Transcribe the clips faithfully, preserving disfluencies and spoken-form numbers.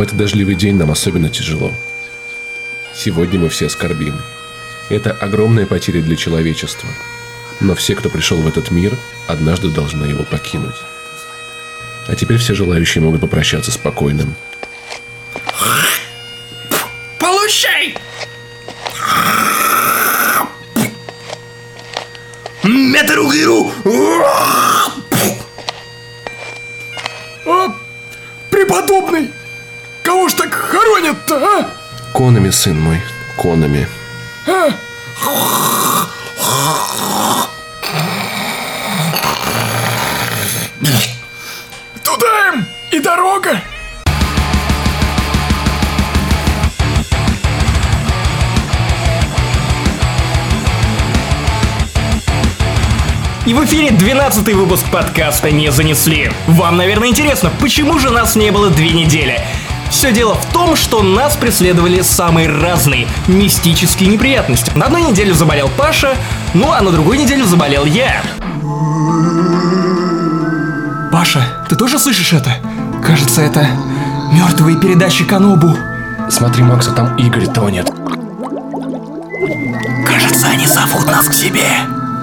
В этот дождливый день нам особенно тяжело. Сегодня мы все скорбим. Это огромная потеря для человечества. Но все, кто пришел в этот мир, однажды должны его покинуть. А теперь все желающие могут попрощаться спокойным. Получай! Метругиру! А, преподобный! Кого ж так хоронят-то, а? Конами, сын мой, Конами. А? Туда им и дорога! И в эфире двенадцатый выпуск подкаста «Не занесли». Вам, наверное, интересно, почему же нас не было две недели? Все дело в том, что нас преследовали самые разные мистические неприятности. На одной неделе заболел Паша, ну а на другой неделе заболел я. Паша, ты тоже слышишь это? Кажется, это мертвые передачи Канобу. Смотри, Макс, а там Игорь тонет. Кажется, они зовут нас к себе.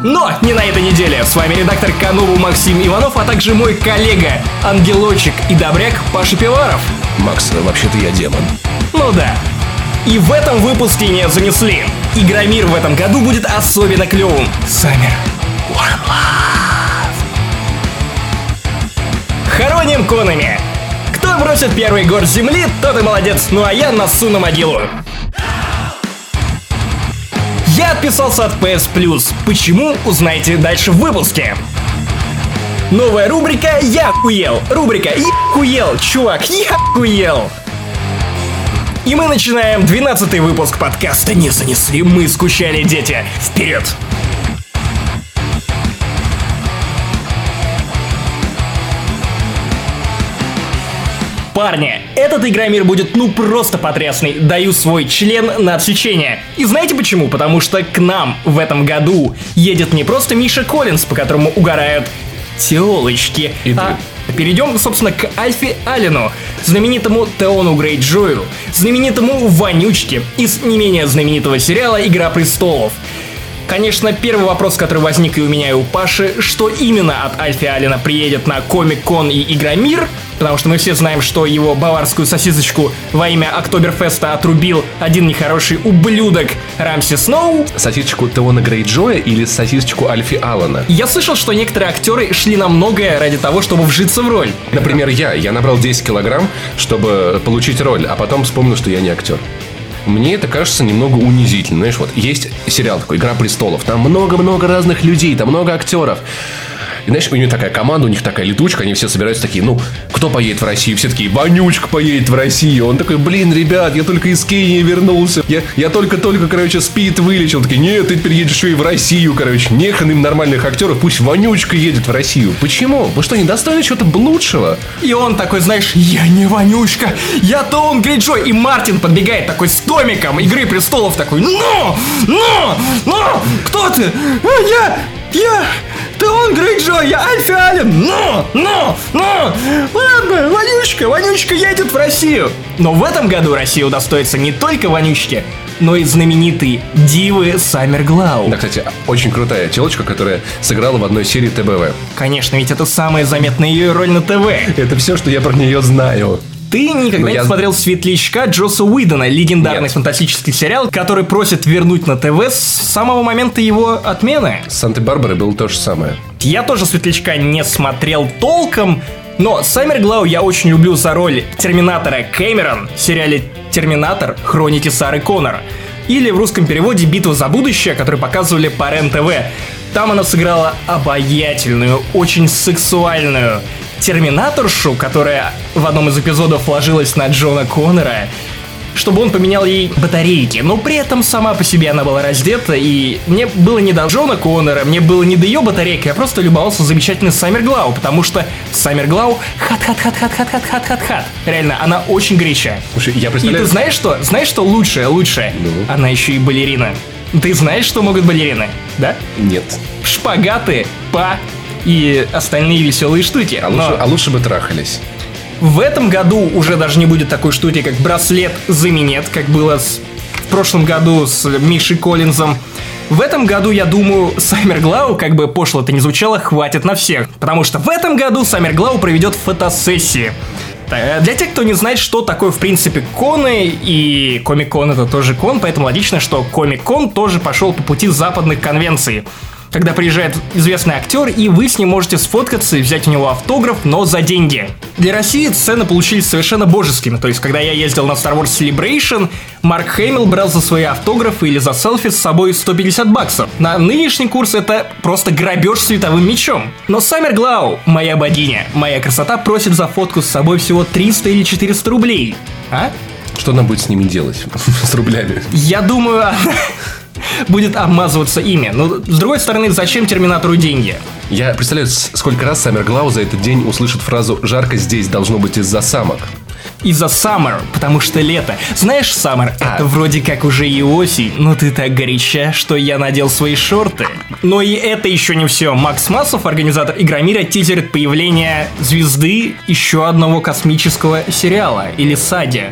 Но не на этой неделе. С вами редактор Канобу Максим Иванов, а также мой коллега, ангелочек и добряк Паша Пиваров. Макс, вообще-то я демон. Ну да. И в этом выпуске не занесли. Игромир в этом году будет особенно клевым. Summer Warcraft. Хороним Конами. Кто бросит первый горсть земли, тот и молодец. Ну а я носу на могилу. Я отписался от пи эс плюс. Почему, узнаете дальше в выпуске. Новая рубрика «Я хуел». Рубрика «Я хуел», чувак, «Я хуел». И мы начинаем двенадцатый выпуск подкаста «Не занесли, мы скучали, дети». Вперед! Парни, этот игромир будет ну просто потрясный, даю свой член на отсечение. И знаете почему? Потому что к нам в этом году едет не просто Миша Коллинз, по которому угорают телочки. А перейдем, собственно, к Альфи Аллену, знаменитому Теону Грейджою, знаменитому Вонючке из не менее знаменитого сериала «Игра престолов». Конечно, первый вопрос, который возник и у меня, и у Паши, что именно от Альфи Аллена приедет на Комик-кон и Игромир, потому что мы все знаем, что его баварскую сосисочку во имя Октоберфеста отрубил один нехороший ублюдок Рамси Сноу. Сосисочку Теона Грейджоя или сосисочку Альфи Аллена? Я слышал, что некоторые актеры шли на многое ради того, чтобы вжиться в роль. Например, я. Я набрал десять килограмм, чтобы получить роль, а потом вспомнил, что я не актер. Мне это кажется немного унизительно. Знаешь, вот есть сериал такой «Игра престолов». Там много-много разных людей, там много актеров. И знаешь, у них такая команда, у них такая летучка. Они все собираются такие, ну, кто поедет в Россию? Все такие, Вонючка поедет в Россию. Он такой, блин, ребят, я только из Кении вернулся. Я, я только-только, короче, СПИД вылечил. Такие, нет, ты теперь едешь еще и в Россию, короче. Нехрен им нормальных актеров, пусть Вонючка едет в Россию. Почему? Потому что они достойны чего-то лучшего. И он такой, знаешь, я не Вонючка, я Теон Грейджой. И Мартин подбегает такой с томиком «Игры престолов» такой, ну, ну, ну, кто ты? А, я, я... Теон Грейджой, я Альфи Аллен, но, но, но, ладно, Вонючка, Вонючка едет в Россию. Но в этом году Россия удостоится не только Вонючки, но и знаменитой дивы Саммер Глау. Да, кстати, очень крутая телочка, которая сыграла в одной серии тэ бэ вэ. Конечно, ведь это самая заметная ее роль на тэ вэ. Это все, что я про нее знаю. Ты никогда я... не смотрел «Светлячка» Джосса Уидона, легендарный Нет. фантастический сериал, который просит вернуть на тэ вэ с самого момента его отмены. С «Сантой-Барбарой» было то же самое. Я тоже «Светлячка» не смотрел толком, но Саммер Глау я очень люблю за роль Терминатора Кэмерон в сериале «Терминатор. Хроники Сары Коннор». Или в русском переводе «Битва за будущее», которую показывали по РЕН-ТВ. Там она сыграла обаятельную, очень сексуальную терминаторшу, которая в одном из эпизодов ложилась на Джона Коннора, чтобы он поменял ей батарейки. Но при этом сама по себе она была раздета, и мне было не до Джона Коннора, мне было не до ее батарейки, я просто любовался замечательной Саммер Глау, потому что Саммер Глау хат-хат-хат-хат-хат-хат-хат-хат-хат. Реально, она очень горячая. Слушай, я представляю... И ты знаешь что? Знаешь что лучшее, лучшее? Ну? Она еще и балерина. Ты знаешь, что могут балерины, да? Нет. Шпагаты, па... и остальные веселые штуки. А лучше, но... а лучше бы трахались. В этом году уже даже не будет такой штуки, как браслет за минет, как было с... в прошлом году с Мишей Коллинзом. В этом году, я думаю, Саммер Глау, как бы пошло это ни звучало, хватит на всех. Потому что в этом году Саммер Глау проведет фотосессии. Для тех, кто не знает, что такое, в принципе, коны, и Комик-кон — это тоже кон, поэтому логично, что Комик-кон тоже пошел по пути западных конвенций. Когда приезжает известный актер, и вы с ним можете сфоткаться и взять у него автограф, но за деньги. Для России цены получились совершенно божескими. То есть, когда я ездил на Star Wars Celebration, Марк Хэмилл брал за свои автографы или за селфи с собой сто пятьдесят баксов. На нынешний курс это просто грабеж световым мечом. Но Саммер Глау, моя богиня, моя красота, просит за фотку с собой всего триста или четыреста рублей. А? Что она будет с ними делать? С рублями? Я думаю, она... будет обмазываться ими. Но, с другой стороны, зачем Терминатору деньги? Я представляю, сколько раз Саммер Глау за этот день услышит фразу «жарко здесь должно быть из-за самок». Из-за Summer, потому что лето. Знаешь, Summer, а. это вроде как уже и осень, но ты так горяча, что я надел свои шорты. Но и это еще не все. Макс Массов, организатор Игромира, тизерит появление звезды еще одного космического сериала, или саги.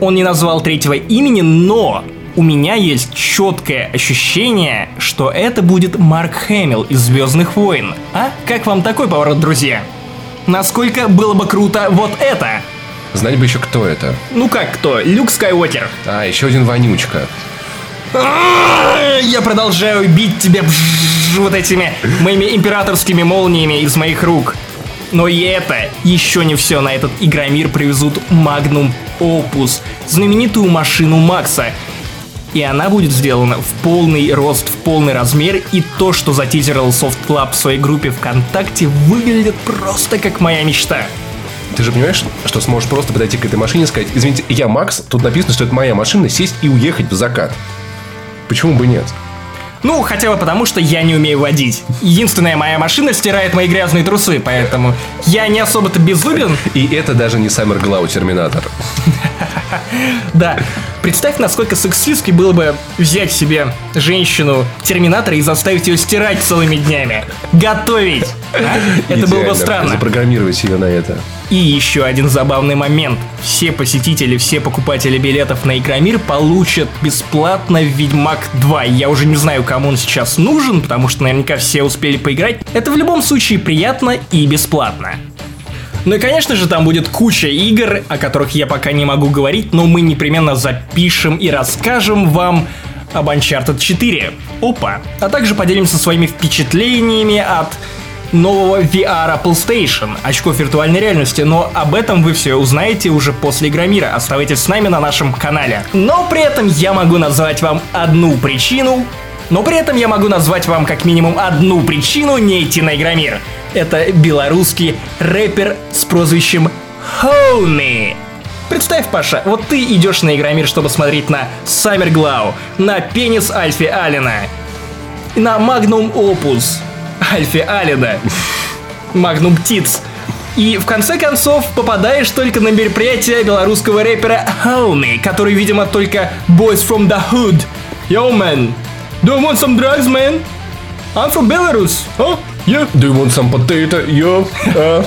Он не назвал третьего имени, но... у меня есть четкое ощущение, что это будет Марк Хэмилл из «Звездных войн». А? Как вам такой поворот, друзья? Насколько было бы круто вот это? Знать бы еще, кто это. Ну как кто? Люк Скайуокер. А, еще один вонючка. Я продолжаю бить тебя вот этими моими императорскими молниями из моих рук. Но и это еще не все. На этот Игромир привезут Magnum Opus, знаменитую машину Макса. И она будет сделана в полный рост, в полный размер. И то, что затизерил SoftLab в своей группе ВКонтакте, выглядит просто как моя мечта. Ты же понимаешь, что сможешь просто подойти к этой машине и сказать: извините, я Макс, тут написано, что это моя машина, сесть и уехать в закат. Почему бы нет? Ну, хотя бы потому, что я не умею водить. Единственная моя машина стирает мои грязные трусы, поэтому я не особо-то беззубен. И это даже не Саммер Глау Терминатор. Да. Представь, насколько сексистски было бы взять себе женщину Терминатора и заставить ее стирать целыми днями. Готовить. Это было бы странно. Запрограммировать ее на это. И еще один забавный момент. Все посетители, все покупатели билетов на Игромир получат бесплатно Ведьмак два. Я уже не знаю, кому он сейчас нужен, потому что наверняка все успели поиграть. Это в любом случае приятно и бесплатно. Ну и, конечно же, там будет куча игр, о которых я пока не могу говорить, но мы непременно запишем и расскажем вам об Uncharted четыре. Опа! А также поделимся своими впечатлениями от... нового ви ар PlayStation, очков виртуальной реальности, но об этом вы все узнаете уже после Игромира. Оставайтесь с нами на нашем канале. Но при этом я могу назвать вам одну причину, но при этом я могу назвать вам как минимум одну причину не идти на Игромир. Это белорусский рэпер с прозвищем Honey. Представь, Паша, вот ты идешь на Игромир, чтобы смотреть на Саммер Глау, на пенис Альфи Аллена, на Magnum Opus Альфи Аллена, Магнум Птиц. И в конце концов попадаешь только на мероприятие белорусского рэпера Honey, который, видимо, только Boys from the Hood. Yo, man, do you want some drugs, man? I'm from Belarus. Oh, yeah. Do you want some potato? Yo. Uh.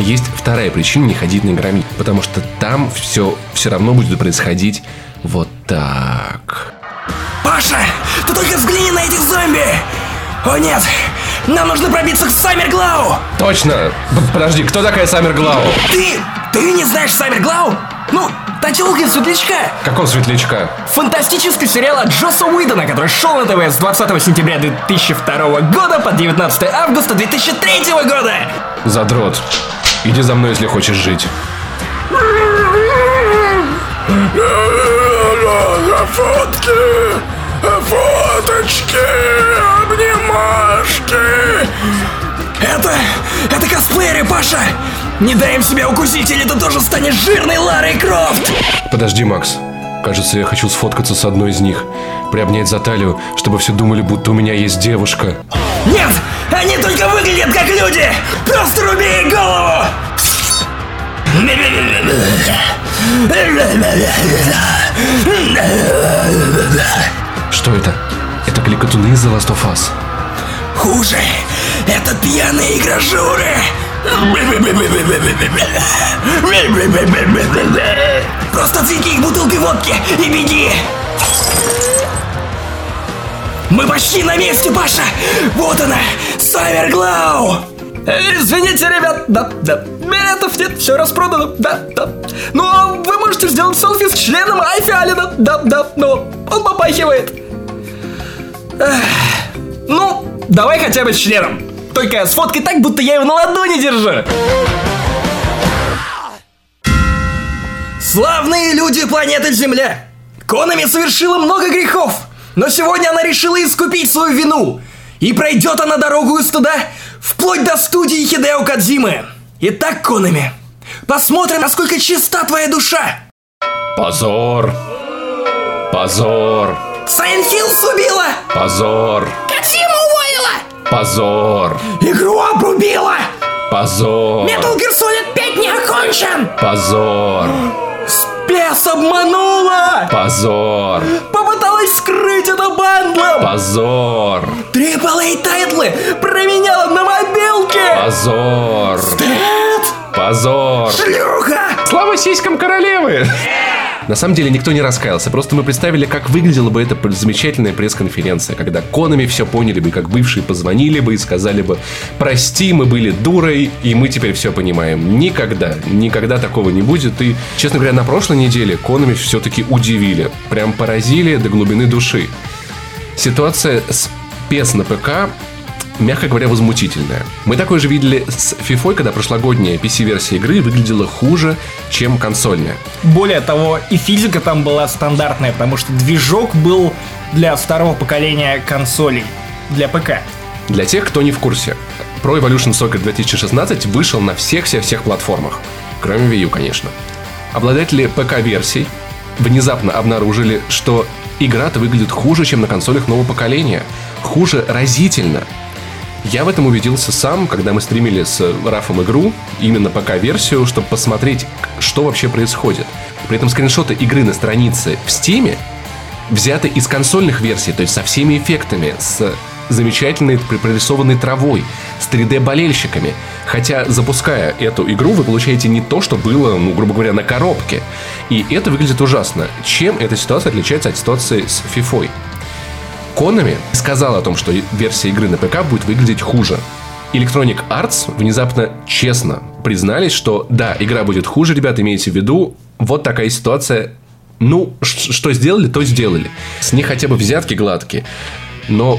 Есть вторая причина не ходить на Игромир, потому что там все, все равно будет происходить вот так. Паша, ты только взгляни на этих зомби! О нет! Нам нужно пробиться к Саммер Глау! Точно! Подожди, кто такая Саммер Глау? Ты! Ты не знаешь Саммер Глау? Ну, тачилка из Светлячка! Какого Светлячка? Фантастический сериал от Джосса Уидона, который шел на ТВ с двадцатого сентября две тысячи второго года по девятнадцатое августа две тысячи третьего года! Задрот, иди за мной, если хочешь жить. Фотки! Фоточки, обнимашки. Это, это косплееры, Паша. Не дай им себя укусить, или ты тоже станешь жирной Ларой Крофт. Подожди, Макс. Кажется, я хочу сфоткаться с одной из них. Приобнять за талию, чтобы все думали, будто у меня есть девушка. Нет, они только выглядят как люди. Просто руби ей голову. Что это? Это кликатуны из The Last of Us. Хуже. Это пьяные игражуры. Просто цвики их бутылкой водки и беги! Мы почти на месте, Паша! Вот она, Саммер Глау! Извините, ребят, да, да, билетов нет, все распродано, да, да. Но вы можете сделать селфи с членом Альфи Аллена, да, да, но он попахивает. Ну, давай хотя бы с членом. Только сфоткай так, будто я его на ладони держу. Славные люди планеты Земля! Konami совершила много грехов, но сегодня она решила искупить свою вину. И пройдет она дорогу из туда, вплоть до студии Хидео Кодзимы. Итак, Konami, посмотрим, насколько чиста твоя душа. Позор. Позор. Silent Hills убила. Позор. Кодзиму уволила. Позор. Игру обрубила. Позор. Metal Gear Solid пять не окончен. Позор. Сплес обманула. Позор. Попыталась скрыть это бандлом. Позор. Триплей тайтлы променяла на мобилке. Позор. Стэт. Позор. Шлюха. Слава сиськам королевы. На самом деле никто не раскаялся, просто мы представили, как выглядела бы эта замечательная пресс-конференция, когда Konami все поняли бы, как бывшие позвонили бы и сказали бы: прости, мы были дурой, и мы теперь все понимаем. Никогда, никогда такого не будет. И, честно говоря, на прошлой неделе Konami все-таки удивили, прям поразили до глубины души. Ситуация с пи эс на ПК, мягко говоря, возмутительная. Мы такое же видели с FIFA, когда прошлогодняя пи си-версия игры выглядела хуже, чем консольная. Более того, и физика там была стандартная, потому что движок был для второго поколения консолей, для ПК. Для тех, кто не в курсе, Pro Evolution Soccer две тысячи шестнадцать вышел на всех-всех-всех платформах, кроме Wii U, конечно. Обладатели ПК-версий внезапно обнаружили, что игра-то выглядит хуже, чем на консолях нового поколения. Хуже разительно. Я в этом убедился сам, когда мы стримили с Рафом игру, именно ПК-версию, чтобы посмотреть, что вообще происходит. При этом скриншоты игры на странице в Стиме взяты из консольных версий, то есть со всеми эффектами, с замечательной прорисованной травой, с три дэ-болельщиками. Хотя, запуская эту игру, вы получаете не то, что было, ну, грубо говоря, на коробке. И это выглядит ужасно. Чем эта ситуация отличается от ситуации с FIFA? Konami сказал о том, что версия игры на ПК будет выглядеть хуже. Electronic Arts внезапно честно признались, что да, игра будет хуже, ребята, имейте в виду, вот такая ситуация. Ну, ш- что сделали, то сделали. С них хотя бы взятки гладкие. Но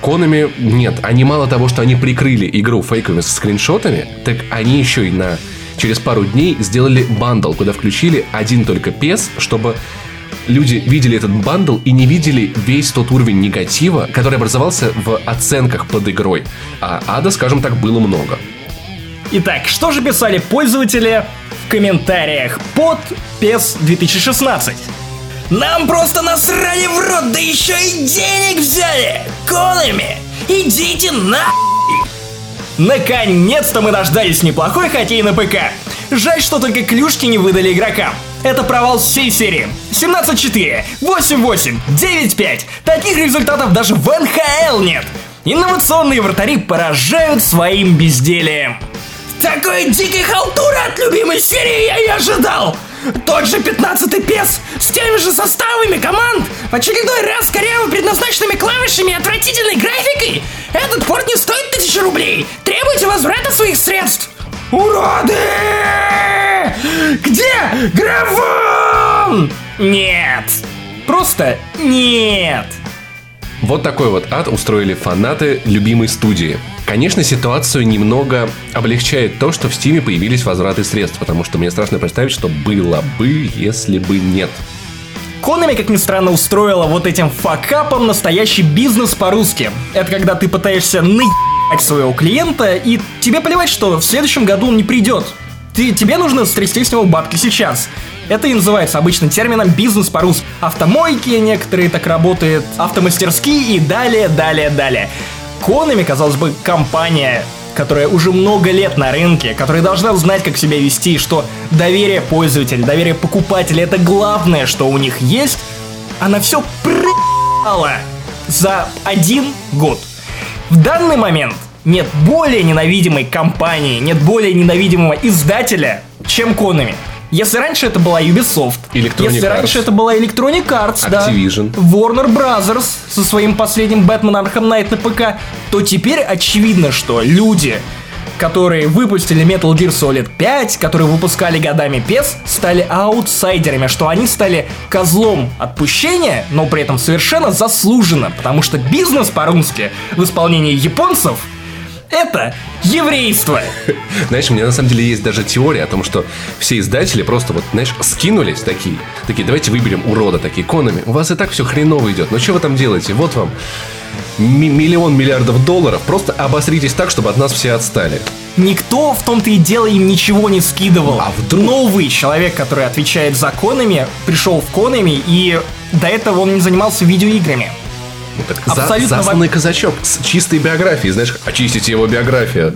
Konami нет. Они мало того, что они прикрыли игру фейковыми скриншотами, так они еще и на через пару дней сделали бандл, куда включили один только пи эс, чтобы... люди видели этот бандл и не видели весь тот уровень негатива, который образовался в оценках под игрой. А ада, скажем так, было много. Итак, что же писали пользователи в комментариях под пи эс две тысячи шестнадцать? Нам просто насрали в рот, да еще и денег взяли! Konami, идите на... Наконец-то мы дождались неплохой хоккей на ПК. Жаль, что только клюшки не выдали игрокам. Это провал всей серии. семнадцать четыре, восемь восемь, девять пять. Таких результатов даже в эн ха эл нет. Инновационные вратари поражают своим безделием. Такой дикой халтуры от любимой серии я и ожидал. Тот же пятнадцатый пи эс с теми же составами команд, в очередной раз коряво предназначенными клавишами и отвратительной графикой. Этот порт не стоит тысячи рублей. Требуйте возврата своих средств. Уроды! Где Гравон? Нет. Просто нет. Вот такой вот ад устроили фанаты любимой студии. Конечно, ситуацию немного облегчает то, что в Стиме появились возвраты средств, потому что мне страшно представить, что было бы, если бы нет. Konami, как ни странно, устроила вот этим факапом настоящий бизнес по-русски. Это когда ты пытаешься наебать своего клиента, и тебе плевать, что в следующем году он не придет. Ты, тебе нужно стрясти с него бабки сейчас. Это и называется обычным термином бизнес по-русски. Автомойки некоторые так работают, автомастерские и далее, далее, далее. Konami, казалось бы, компания, которая уже много лет на рынке, которая должна знать, как себя вести, что доверие пользователя, доверие покупателя — это главное, что у них есть. Она все при***ала за один год. В данный момент нет более ненавидимой компании, нет более ненавидимого издателя, чем Konami. Если раньше это была Ubisoft, Electronic если Arts. раньше это была Electronic Arts, Activision. Да, Warner Brothers со своим последним Batman Arkham Knight на ПК, то теперь очевидно, что люди, которые выпустили Metal Gear Solid пять, которые выпускали годами пи эс, стали аутсайдерами, что они стали козлом отпущения, но при этом совершенно заслуженно, потому что бизнес по-румски в исполнении японцев — это еврейство. Знаешь, у меня на самом деле есть даже теория о том, что все издатели просто вот, знаешь, скинулись такие. Такие, давайте выберем урода, такие, Konami. У вас и так все хреново идет. Ну что вы там делаете? Вот вам м- миллион миллиардов долларов. Просто обосритесь так, чтобы от нас все отстали. Никто в том-то и дело им ничего не скидывал. А вдруг? Новый человек, который отвечает за Konami, пришел в Konami, и до этого он не занимался видеоиграми. Ну, так, абсолютно засланный во... казачок с чистой биографией, знаешь, очистите его биографию.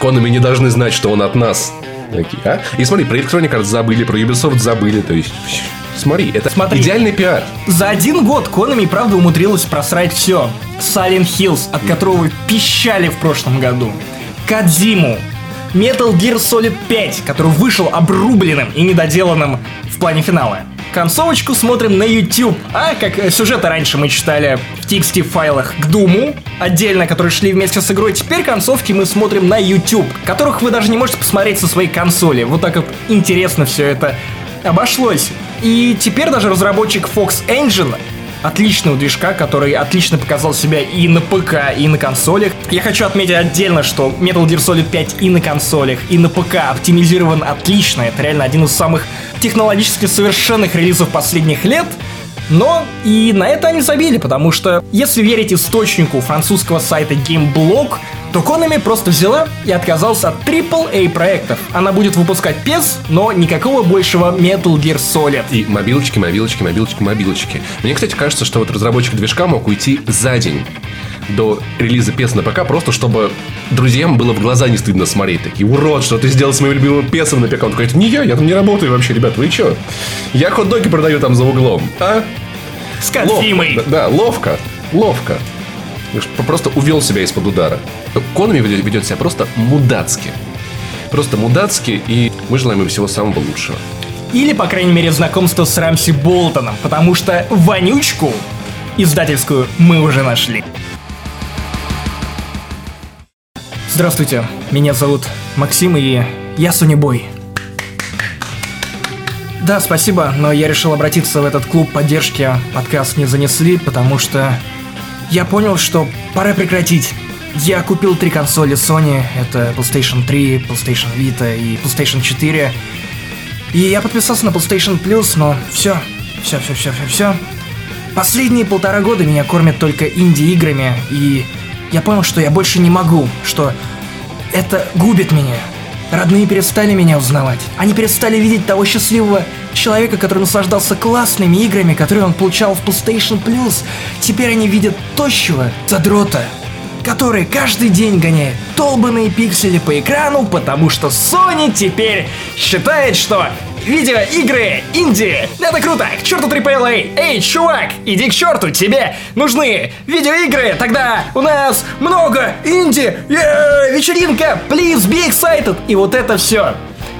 Konami не должны знать, что он от нас. Такие, а? И смотри, про Electronic Arts забыли, про Ubisoft забыли, то есть, смотри, это смотри, идеальный пиар. За один год Konami, правда, умудрилась просрать все. Silent Hills, от mm. которого пищали в прошлом году, Кодзиму, Metal Gear Solid пять, который вышел обрубленным и недоделанным в плане финала. Концовочку смотрим на YouTube. А как сюжеты раньше мы читали в ти экс ти-файлах к Думу, отдельно, которые шли вместе с игрой, теперь концовки мы смотрим на YouTube, которых вы даже не можете посмотреть со своей консоли. Вот так вот интересно все это обошлось. И теперь даже разработчик Fox Engine, отличного движка, который отлично показал себя и на ПК, и на консолях. Я хочу отметить отдельно, что Metal Gear Solid пять и на консолях, и на ПК оптимизирован отлично. Это реально один из самых технологически совершенных релизов последних лет. Но и на это они забили, потому что, если верить источнику французского сайта GameBlog, то Konami просто взяла и отказалась от трипл эй проектов. Она будет выпускать пи эс, но никакого большего Metal Gear Solid. И мобилочки, мобилочки, мобилочки, мобилочки. Мне, кстати, кажется, что вот разработчик движка мог уйти за день до релиза пи эс на ПК, просто чтобы друзьям было в глаза не стыдно смотреть. Такие, урод, что ты сделал с моим любимым пи эсом на ПК? Он говорит, не я, я там не работаю вообще, ребят, вы чё? Я хот-доги продаю там за углом, а? С Кодзимой. Да, ловко, ловко. Просто увел себя из-под удара. Konami ведет себя просто мудацки. Просто мудацки, и мы желаем им всего самого лучшего. Или, по крайней мере, знакомство с Рамси Болтоном, потому что вонючку издательскую мы уже нашли. Здравствуйте, меня зовут Максим, и я Сонибой. Да, спасибо, но я решил обратиться в этот клуб поддержки. Подкаст не занесли, потому что я понял, что пора прекратить. Я купил три консоли Sony. Это PlayStation три, PlayStation Vita и PlayStation четыре. И я подписался на PlayStation Plus, но все, все, все, все, все, все. Последние полтора года меня кормят только инди-играми, и... я понял, что я больше не могу, что это губит меня. Родные перестали меня узнавать. Они перестали видеть того счастливого человека, который наслаждался классными играми, которые он получал в PlayStation Plus. Теперь они видят тощего задрота, который каждый день гоняет долбанные пиксели по экрану, потому что Sony теперь считает, что видеоигры инди. Это круто! К черту трипл эй! Эй, чувак, иди к черту! Тебе нужны видеоигры! Тогда у нас много инди! Е-е-е, вечеринка! Please be excited! И вот это все.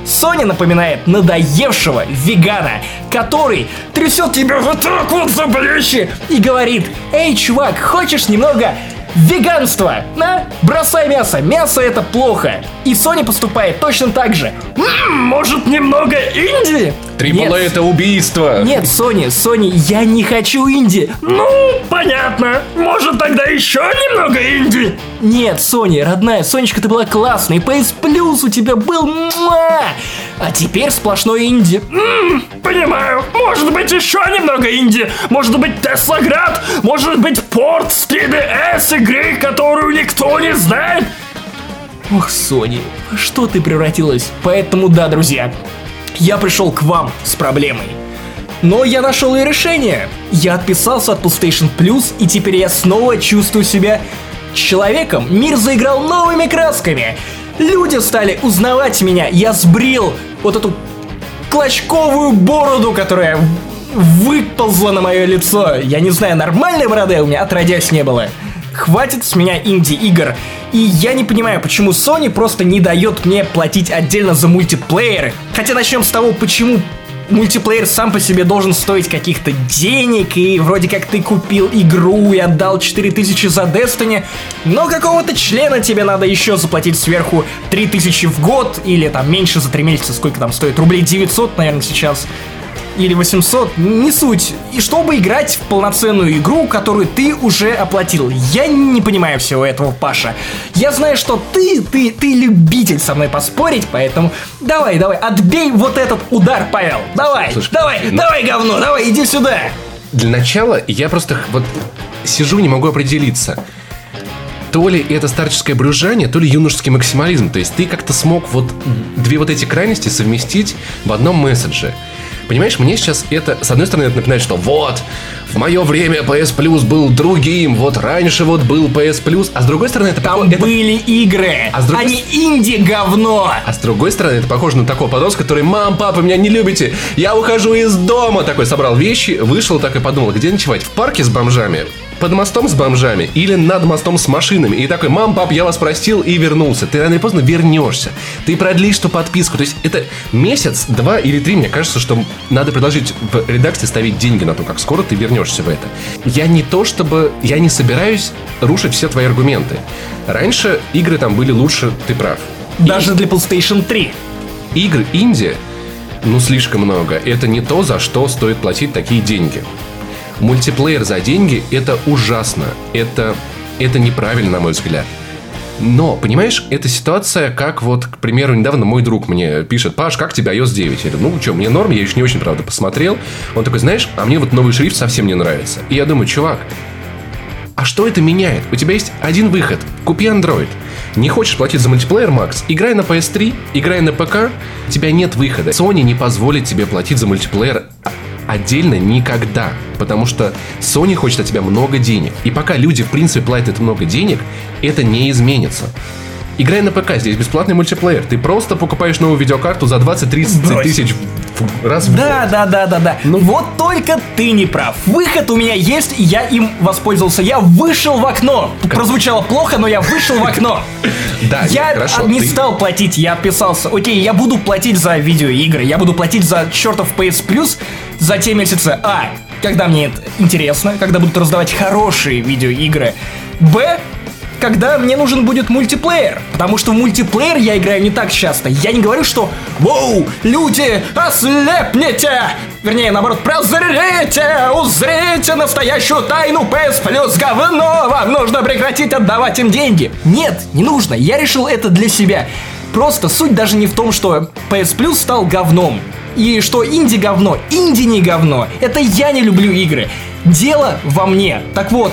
Sony напоминает надоевшего вегана, который трясет тебя вот так вот за плечи и говорит: эй, чувак, хочешь немного веганство! На, бросай мясо! Мясо — это плохо! И Sony поступает точно так же. М-м, может, немного инди? Трипл-эй — это убийство! Нет, Sony, Sony, я не хочу инди! Ну, понятно! Может, тогда еще немного инди? Нет, Sony, родная, Сонечка, ты была классной! пи эс Plus у тебя был! Муа! А теперь сплошной инди! М-м, понимаю! Может быть, еще немного инди! Может быть, Теслоград! Может быть, порт с три ди эс игры, которую никто не знает. Ох, Sony, во что ты превратилась? Поэтому да, друзья, я пришел к вам с проблемой. Но я нашел и решение. Я отписался от PlayStation Plus, и теперь я снова чувствую себя человеком. Мир заиграл новыми красками. Люди стали узнавать меня. Я сбрил вот эту клочковую бороду, которая выползла на мое лицо. Я не знаю, нормальной бороды у меня отродясь не было. Хватит с меня инди-игр. И я не понимаю, почему Sony просто не дает мне платить отдельно за мультиплееры. Хотя начнем с того, почему мультиплеер сам по себе должен стоить каких-то денег, и вроде как ты купил игру и отдал четыре тысячи за Destiny, но какого-то члена тебе надо еще заплатить сверху три тысячи в год, или там меньше за три месяца, сколько там стоит, рублей девятьсот, наверное, сейчас, или восемьсот, не суть. И чтобы играть в полноценную игру, которую ты уже оплатил. Я не понимаю всего этого, Паша. Я знаю, что ты, ты, ты любитель со мной поспорить, поэтому давай, давай, отбей вот этот удар, Павел. Давай, слушай, давай, ну... давай, говно, давай, иди сюда. Для начала я просто вот сижу, не могу определиться. То ли это старческое брюзжание, то ли юношеский максимализм. То есть ты как-то смог вот две вот эти крайности совместить в одном месседже. Понимаешь, мне сейчас это, с одной стороны, это напоминает, что вот, в мое время пи эс Plus был другим, вот раньше вот был пи эс Plus, а с другой стороны, это... Там похоже, были это... игры, а, другой... а не инди-говно! А с другой стороны, это похоже на такого подростка, который: «Мам, папа, меня не любите, я ухожу из дома!» Такой собрал вещи, вышел, так и подумал, где ночевать, в парке с бомжами? Под мостом с бомжами или над мостом с машинами. И такой: «Мам, пап, я вас простил», и вернулся. Ты рано или поздно вернешься. Ты продлишь ту подписку. То есть это месяц, два или три. Мне кажется, что надо предложить в редакции ставить деньги на то, как скоро ты вернешься в это. Я не то чтобы... Я не собираюсь рушить все твои аргументы. Раньше игры там были лучше, ты прав. Даже и... для PlayStation три. Игры инди, ну, слишком много. Это не то, за что стоит платить такие деньги. Мультиплеер за деньги — это ужасно. Это, это неправильно, на мой взгляд. Но, понимаешь, эта ситуация, как вот, к примеру, недавно мой друг мне пишет: «Паш, как тебе ай о эс девять?» Я говорю: «Ну, что, мне норм, я еще не очень, правда, посмотрел». Он такой: «Знаешь, а мне вот новый шрифт совсем не нравится». И я думаю: чувак, а что это меняет? У тебя есть один выход. Купи Android. Не хочешь платить за мультиплеер, Макс? Играй на пи эс три, играй на ПК. У тебя нет выхода. Sony не позволит тебе платить за мультиплеер отдельно никогда, потому что Sony хочет от тебя много денег. И пока люди, в принципе, платят много денег, это не изменится. Играй на ПК, здесь бесплатный мультиплеер. Ты просто покупаешь новую видеокарту за двадцать-тридцать тысяч раз в год. Да, да, да, да, да. Но вот только ты не прав. Выход у меня есть, и я им воспользовался. Я вышел в окно. Как? Прозвучало плохо, но я вышел в окно. Да, я не стал платить, я отписался. Окей, я буду платить за видеоигры, я буду платить за чертов пи эс Plus за те месяцы. А, когда мне это интересно, когда будут раздавать хорошие видеоигры. Б, когда мне нужен будет мультиплеер. Потому что в мультиплеер я играю не так часто. Я не говорю, что «Воу, люди, ослепните!» Вернее, наоборот, «Прозрите, узрите настоящую тайну пи эс Plus, говно! Вам нужно прекратить отдавать им деньги!» Нет, не нужно, я решил это для себя. Просто суть даже не в том, что пи эс Plus стал говном. И что инди говно, инди не говно. Это я не люблю игры. Дело во мне. Так вот,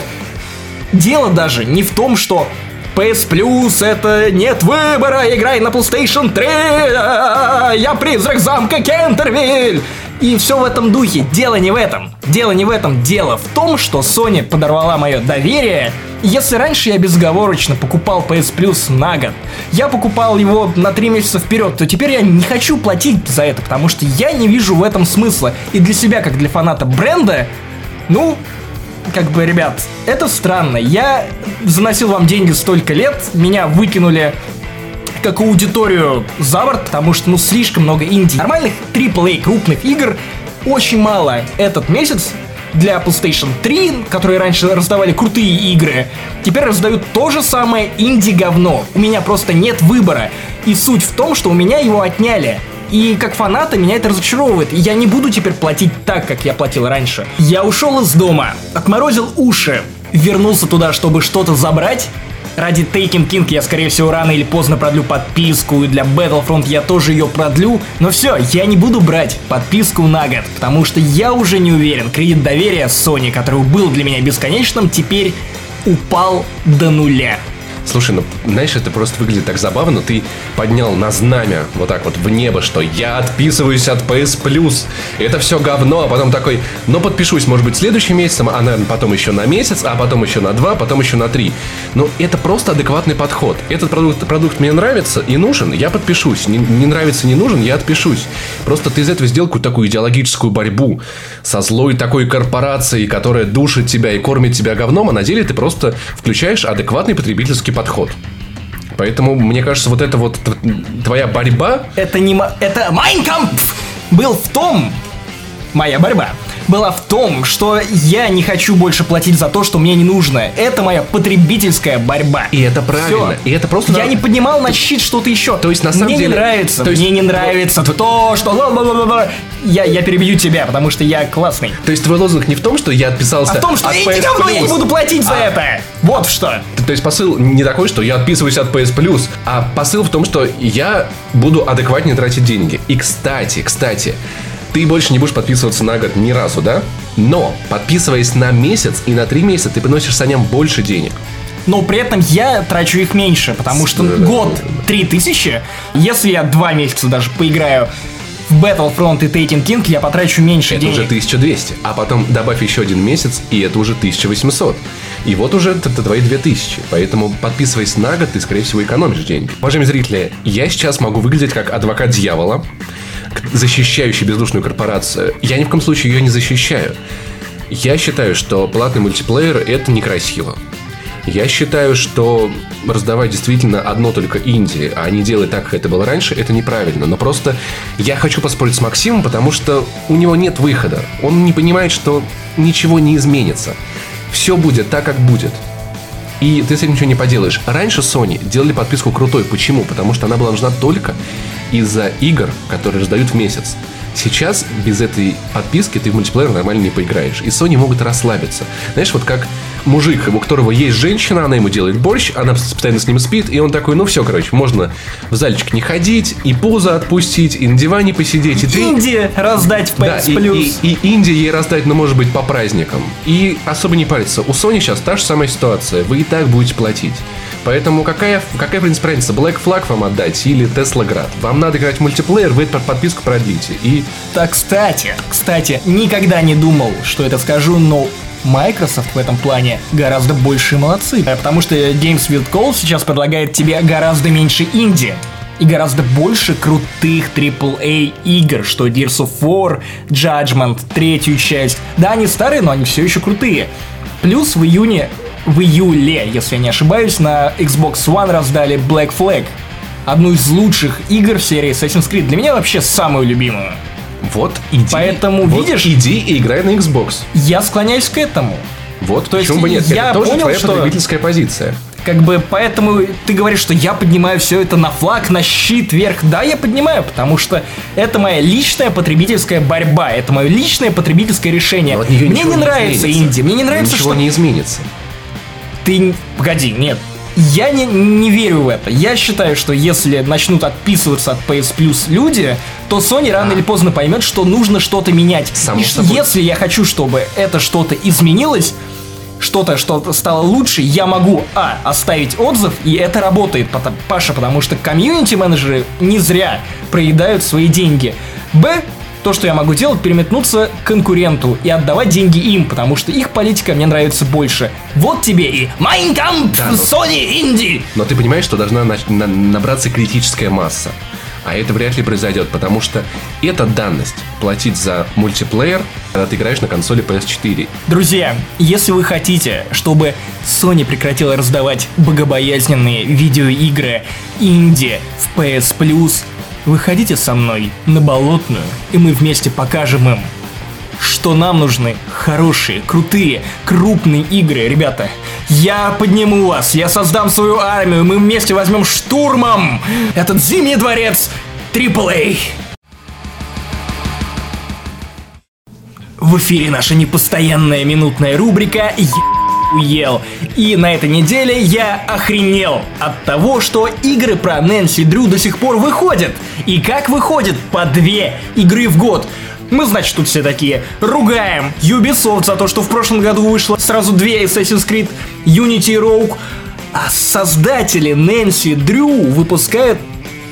дело даже не в том, что пи эс Plus — это нет выбора, играй на PlayStation три, я призрак замка Кентервиль. И все в этом духе. Дело не в этом. Дело не в этом. Дело в том, что Sony подорвала мое доверие. Если раньше я безоговорочно покупал пи эс Plus на год, я покупал его на три месяца вперед, то теперь я не хочу платить за это, потому что я не вижу в этом смысла. И для себя, как для фаната бренда, ну... Как бы, ребят, это странно. Я заносил вам деньги столько лет, меня выкинули как аудиторию за борт, потому что, ну, слишком много инди. Нормальных триплей крупных игр очень мало этот месяц. Для PlayStation три, которые раньше раздавали крутые игры, теперь раздают то же самое инди-говно. У меня просто нет выбора. И суть в том, что у меня его отняли. И как фаната меня это разочаровывает. И я не буду теперь платить так, как я платил раньше. Я ушел из дома, отморозил уши, вернулся туда, чтобы что-то забрать. Ради Taken King я, скорее всего, рано или поздно продлю подписку. И для Battlefront я тоже ее продлю. Но все, я не буду брать подписку на год, потому что я уже не уверен. Кредит доверия Sony, который был для меня бесконечным, теперь упал до нуля. Слушай, ну, знаешь, это просто выглядит так забавно. Ты поднял на знамя вот так вот в небо, что я отписываюсь от пи эс плюс. Это все говно. А потом такой, ну, подпишусь, может быть, следующим месяцем, а, наверное, потом еще на месяц, а потом еще на два, потом еще на три. Ну, это просто адекватный подход. Этот продукт, продукт мне нравится и нужен, я подпишусь. Не, не нравится, не нужен, я отпишусь. Просто ты из этого сделал какую-то такую идеологическую борьбу со злой такой корпорацией, которая душит тебя и кормит тебя говном, а на деле ты просто включаешь адекватный потребительский подход. Поэтому, мне кажется, вот это вот твоя борьба... Это не... Мо... Это... Mein Kampf был в том... Моя борьба была в том, что я не хочу больше платить за то, что мне не нужно. Это моя потребительская борьба. И это правильно. И это просто. Я на... не поднимал на щит что-то еще. То есть на самом мне деле. Мне не нравится. То есть... Мне не нравится то, что. Я, я перебью тебя, потому что я классный. То есть твой лозунг не в том, что я отписался. А в том, что эй, говно, я не буду платить за а... это. Вот в что. То есть посыл не такой, что я отписываюсь от пи эс плюс, а посыл в том, что я буду адекватнее тратить деньги. И кстати, кстати. Ты больше не будешь подписываться на год ни разу, да? Но, подписываясь на месяц и на три месяца, ты приносишь саням больше денег. Но при этом я трачу их меньше, потому что год три тысячи. Если я два месяца даже поиграю в Battlefront и Taken King, я потрачу меньше это денег. Это уже тысяча двести. А потом добавь еще один месяц, и это уже тысяча восемьсот. И вот уже это твои две тысячи. Поэтому, подписываясь на год, ты, скорее всего, экономишь деньги. Уважаемые зрители, я сейчас могу выглядеть как адвокат дьявола, защищающий бездушную корпорацию. Я ни в коем случае ее не защищаю. Я считаю, что платный мультиплеер — это некрасиво. Я считаю, что раздавать действительно одно только инди, а не делать так, как это было раньше, это неправильно. Но просто я хочу поспорить с Максимом, потому что у него нет выхода. Он не понимает, что ничего не изменится. Все будет так, как будет. И ты с этим ничего не поделаешь. Раньше Sony делали подписку крутой. Почему? Потому что она была нужна только из-за игр, которые раздают в месяц. Сейчас без этой подписки ты в мультиплеер нормально не поиграешь. И Sony могут расслабиться. Знаешь, вот как мужик, у которого есть женщина, она ему делает борщ, она постоянно с ним спит, и он такой, ну все, короче, можно в зальчик не ходить, и поза отпустить, и на диване посидеть, и ты... Инди раздать в пи эс плюс. Да, и, и, и Инди ей раздать, ну, может быть, по праздникам. И особо не париться. У Sony сейчас та же самая ситуация. Вы и так будете платить. Поэтому какая, какая в принципе, разница? Black Flag вам отдать или Tesla-град? Вам надо играть в мультиплеер, вы эту подписку продлите. И... Так, кстати, кстати, никогда не думал, что это скажу, но... Microsoft в этом плане гораздо больше молодцы, потому что Games with Gold сейчас предлагает тебе гораздо меньше инди и гораздо больше крутых ААА игр, что Gears of War, Judgment, третью часть. Да, они старые, но они все еще крутые. Плюс в июне, в июле, если я не ошибаюсь, на Xbox One раздали Black Flag, одну из лучших игр в серии Assassin's Creed, для меня вообще самую любимую. Вот иди, Поэтому, вот, видишь, иди и играй на Xbox. Я склоняюсь к этому. Вот, то почему есть, бы нет? Я это тоже понял, твоя что... потребительская позиция. Как бы, поэтому ты говоришь, что я поднимаю все это на флаг, на щит, вверх. Да, я поднимаю, потому что это моя личная потребительская борьба. Это мое личное потребительское решение. Вот мне не нравится инди, мне не нравится, ничего что... Ничего не изменится. Ты... Погоди, нет. Я не, не верю в это. Я считаю, что если начнут отписываться от пи эс Plus люди, то Sony рано а. или поздно поймет, что нужно что-то менять. Само И собой. Если я хочу, чтобы это что-то изменилось, что-то, что стало лучше, я могу, а, оставить отзыв, и это работает, Паша, потому что комьюнити-менеджеры не зря проедают свои деньги. Б, то, что я могу делать, переметнуться к конкуренту и отдавать деньги им, потому что их политика мне нравится больше. Вот тебе и Mein Kampf, да, но... Sony Indie! Но ты понимаешь, что должна на- на- набраться критическая масса. А это вряд ли произойдет, потому что это данность. Платить за мультиплеер, когда ты играешь на консоли пи эс четыре. Друзья, если вы хотите, чтобы Sony прекратила раздавать богобоязненные видеоигры инди в пи эс Plus, выходите со мной на Болотную, и мы вместе покажем им, что нам нужны хорошие, крутые, крупные игры, ребята. Я подниму вас, я создам свою армию, и мы вместе возьмем штурмом этот Зимний дворец ААА. В эфире наша непостоянная минутная рубрика «Я уел». И на этой неделе я охренел от того, что игры про Нэнси Дрю до сих пор выходят. И как выходят? По две игры в год. Мы, значит, тут все такие ругаем Ubisoft за то, что в прошлом году вышло сразу две Assassin's Creed, Unity и Rogue. А создатели Нэнси Дрю выпускают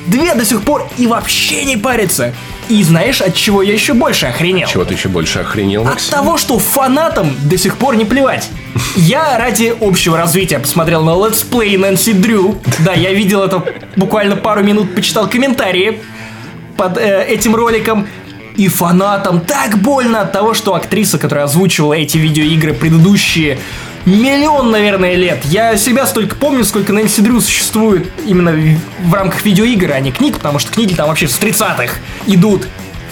две до сих пор и вообще не парятся. И знаешь, от чего я еще больше охренел? Чего ты еще больше охренел, Максим? От того, что фанатам до сих пор не плевать. Я ради общего развития посмотрел на летсплей Нэнси Дрю. Да, я видел это буквально пару минут, почитал комментарии под э, этим роликом. И фанатам так больно от того, что актриса, которая озвучивала эти видеоигры предыдущие миллион, наверное, лет. Я себя столько помню, сколько Нэнси Дрю существует именно в рамках видеоигр, а не книг, потому что книги там вообще с тридцатых идут.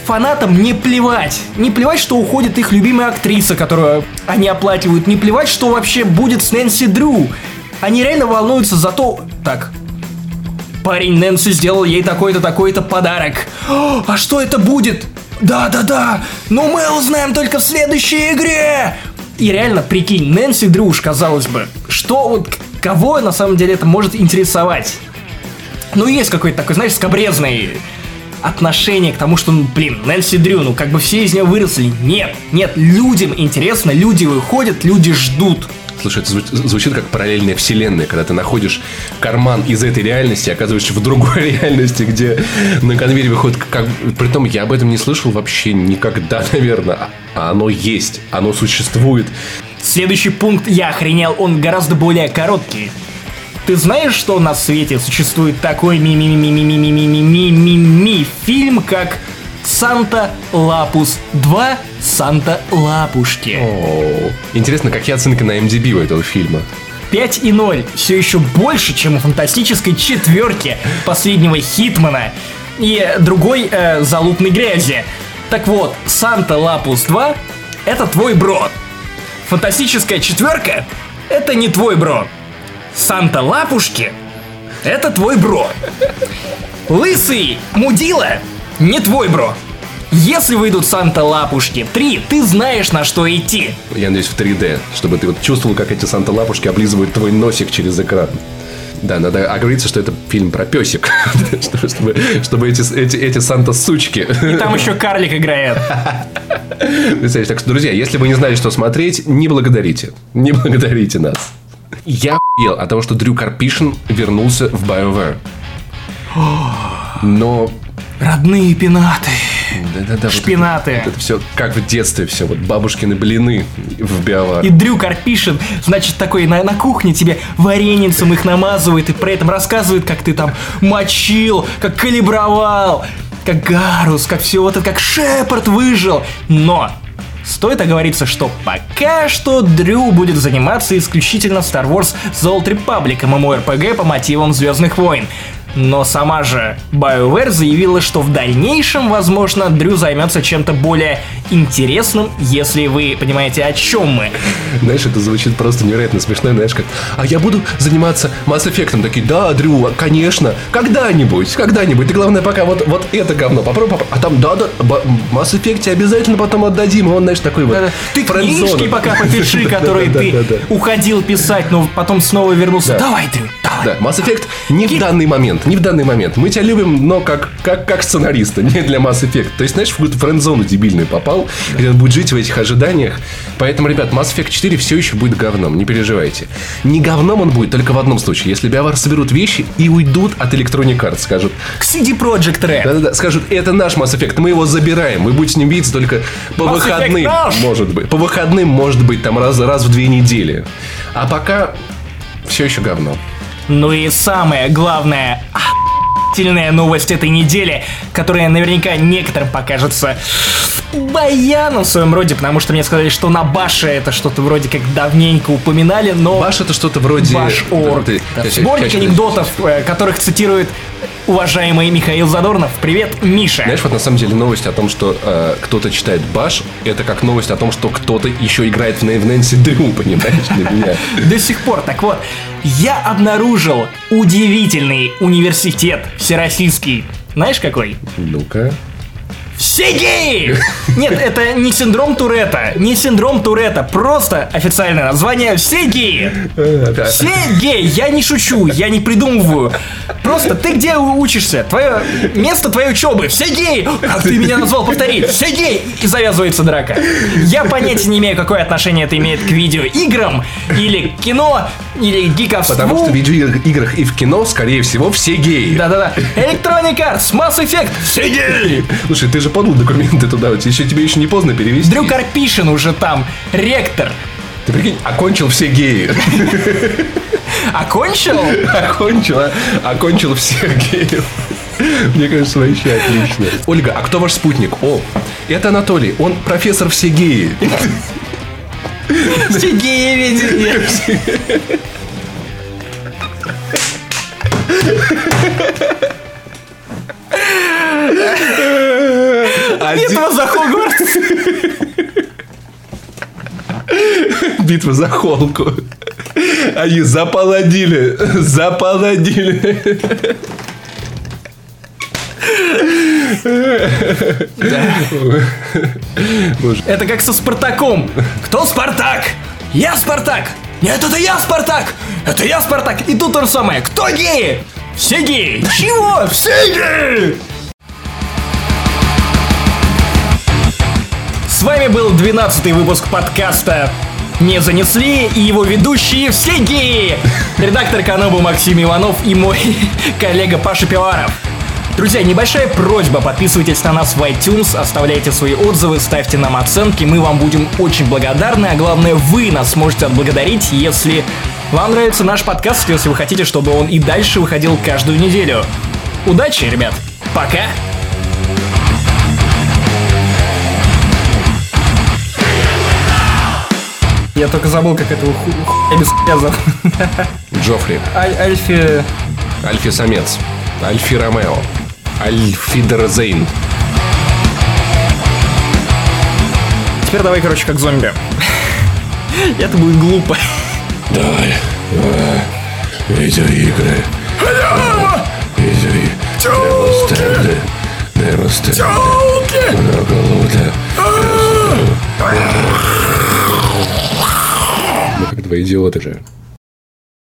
Фанатам не плевать. Не плевать, что уходит их любимая актриса, которую они оплакивают. Не плевать, что вообще будет с Нэнси Дрю. Они реально волнуются за то... Так... Парень Нэнси сделал ей такой-то, такой-то подарок. О, а что это будет? Да-да-да, но мы узнаем только в следующей игре. И реально, прикинь, Нэнси Дрю уж, казалось бы, что вот, кого на самом деле это может интересовать? Ну, есть какое-то такое, знаешь, скабрезное отношение к тому, что, ну, блин, Нэнси Дрю, ну, как бы все из нее выросли. Нет, нет, людям интересно, люди выходят, люди ждут. Слушай, это звучит, звучит как параллельная вселенная, когда ты находишь карман из этой реальности и оказываешься в другой реальности, где на конвейере выходит... Как... Притом я об этом не слышал вообще никогда, наверное. А оно есть, оно существует. Следующий пункт, я охренел, он гораздо более короткий. Ты знаешь, что на свете существует такой ми-ми-ми-ми-ми-ми-ми-ми-ми-ми фильм, как «Санта Лапус два. Санта Лапушки». Оу. Интересно, какие оценки на эм ди би у этого фильма? пять и ноль. Все еще больше, чем у фантастической четверки последнего Хитмана и другой э, залупной грязи. Так вот, «Санта Лапус два» — это твой бро. «Фантастическая четверка» — это не твой бро. «Санта Лапушки» — это твой бро. «Лысый мудила» — не твой бро. Если выйдут «Санта-лапушки» три, ты знаешь, на что идти. Я надеюсь, в три дэ, чтобы ты вот чувствовал, как эти «Санта-лапушки» облизывают твой носик через экран. Да, надо оговориться, что это фильм про песик, чтобы, чтобы эти, эти, эти «Санта-сучки». И там еще карлик играет. Так что, друзья, если вы не знали, что смотреть, не благодарите. Не благодарите нас. Я охуел от того, что Drew Karpyshyn вернулся в BioWare. Но... Родные пенаты. Да-да-да, шпинаты. Вот это, вот это все как в детстве все, вот бабушкины блины в биовар. И Drew Karpyshyn, значит, такой на, на кухне тебе вареницем их намазывает и при этом рассказывает, как ты там мочил, как калибровал, как гарус, как все вот это, как Шепард выжил. Но стоит оговориться, что пока что Дрю будет заниматься исключительно Star Wars The Old Republic MMORPG по мотивам Звездных войн. Но сама же BioWare заявила, что в дальнейшем, возможно, Дрю займется чем-то более интересным, если вы понимаете, о чем мы. Знаешь, это звучит просто невероятно смешно, знаешь, как... А я буду заниматься Mass Effect'ом. Такие, да, Дрю, конечно, когда-нибудь, когда-нибудь. Ты, главное, пока вот, вот это говно попробуй, попробуй. А там, да-да, Mass Effect'е обязательно потом отдадим. И он, знаешь, такой вот... Да-да. Ты книжки пока попиши, которые ты уходил писать, но потом снова вернулся. Давай, Дрю, давай. Mass Effect не в данный момент. Не в данный момент. Мы тебя любим, но как, как, как сценариста, не для Mass Effect. То есть, знаешь, в какую-то френд-зону дебильную попал, да, где он будет жить в этих ожиданиях. Поэтому, ребят, Mass Effect четыре все еще будет говном, не переживайте. Не говном он будет только в одном случае, если BioWare соберут вещи и уйдут от Electronic Arts, скажут... К си ди Projekt Red. Да-да-да, скажут, это наш Mass Effect, мы его забираем, вы будете с ним видеться только по Mass выходным, может быть. По выходным, может быть, там раз, раз в две недели. А пока все еще говно. Ну и самая главная охуительная новость этой недели, которая наверняка некоторым покажется баяном в своем роде, потому что мне сказали, что на Баше это что-то вроде как давненько упоминали, но... Баш это что-то вроде... Баш точка орг. Да, да, сборник анекдотов, которых цитирует уважаемый Михаил Задорнов. Привет, Миша. Знаешь, вот на самом деле новость о том, что э, кто-то читает Баш, это как новость о том, что кто-то еще играет в Нэнси Дрю, понимаешь, для меня. До сих пор. Так вот, я обнаружил удивительный университет всероссийский. Знаешь, какой? Ну-ка. Сиди! Нет, это не синдром Туретта. Не синдром Туретта. Просто официальное название «Сиди». Сиди! Я не шучу, я не придумываю. Просто ты где учишься? Твое место твоей учебы. Сиди! Как ты меня назвал? Повтори. Сиди! И завязывается драка. Я понятия не имею, какое отношение это имеет к видеоиграм или к кино, или к гиковству. Потому что в видеоиграх и в кино, скорее всего, все геи. Да-да-да. Electronic Arts, Mass Effect. Все геи! Слушай, ты же подал документы туда. Еще, тебе еще не поздно перевести. Drew Karpyshyn уже там. Ректор. Ты прикинь, окончил все геи. Окончил? Окончил, окончил всех геев. Мне кажется, вообще отлично. Ольга, а кто ваш спутник? О, это Анатолий, он профессор все геи. Все геи, видите? Битва за Хогвартс. Битва за холку. Они заполонили. Заполонили. Это как со Спартаком. Кто Спартак? Я Спартак. Нет, это я Спартак. Это я Спартак. И тут то же самое. Кто геи? Все геи. Чего? Все геи. С вами был двенадцатый выпуск подкаста «Не занесли» и его ведущие все геи. Редактор Канобу Максим Иванов и мой коллега Паша Пиваров. Друзья, небольшая просьба, подписывайтесь на нас в iTunes, оставляйте свои отзывы, ставьте нам оценки, мы вам будем очень благодарны, а главное, вы нас сможете отблагодарить, если вам нравится наш подкаст, если вы хотите, чтобы он и дальше выходил каждую неделю. Удачи, ребят! Пока! Я только забыл, как этого хуя без хуя зовут. Джоффри. Аль- Альфи... Альфи-самец. Альфи Ромео. Альфи Дерзейн. Теперь давай, короче, как зомби. Это будет глупо. Давай. Видеоигры. Алло! Видеоигры. Тёлки! Девяносто. Тёлки! Много лута. Мы как два идиота же.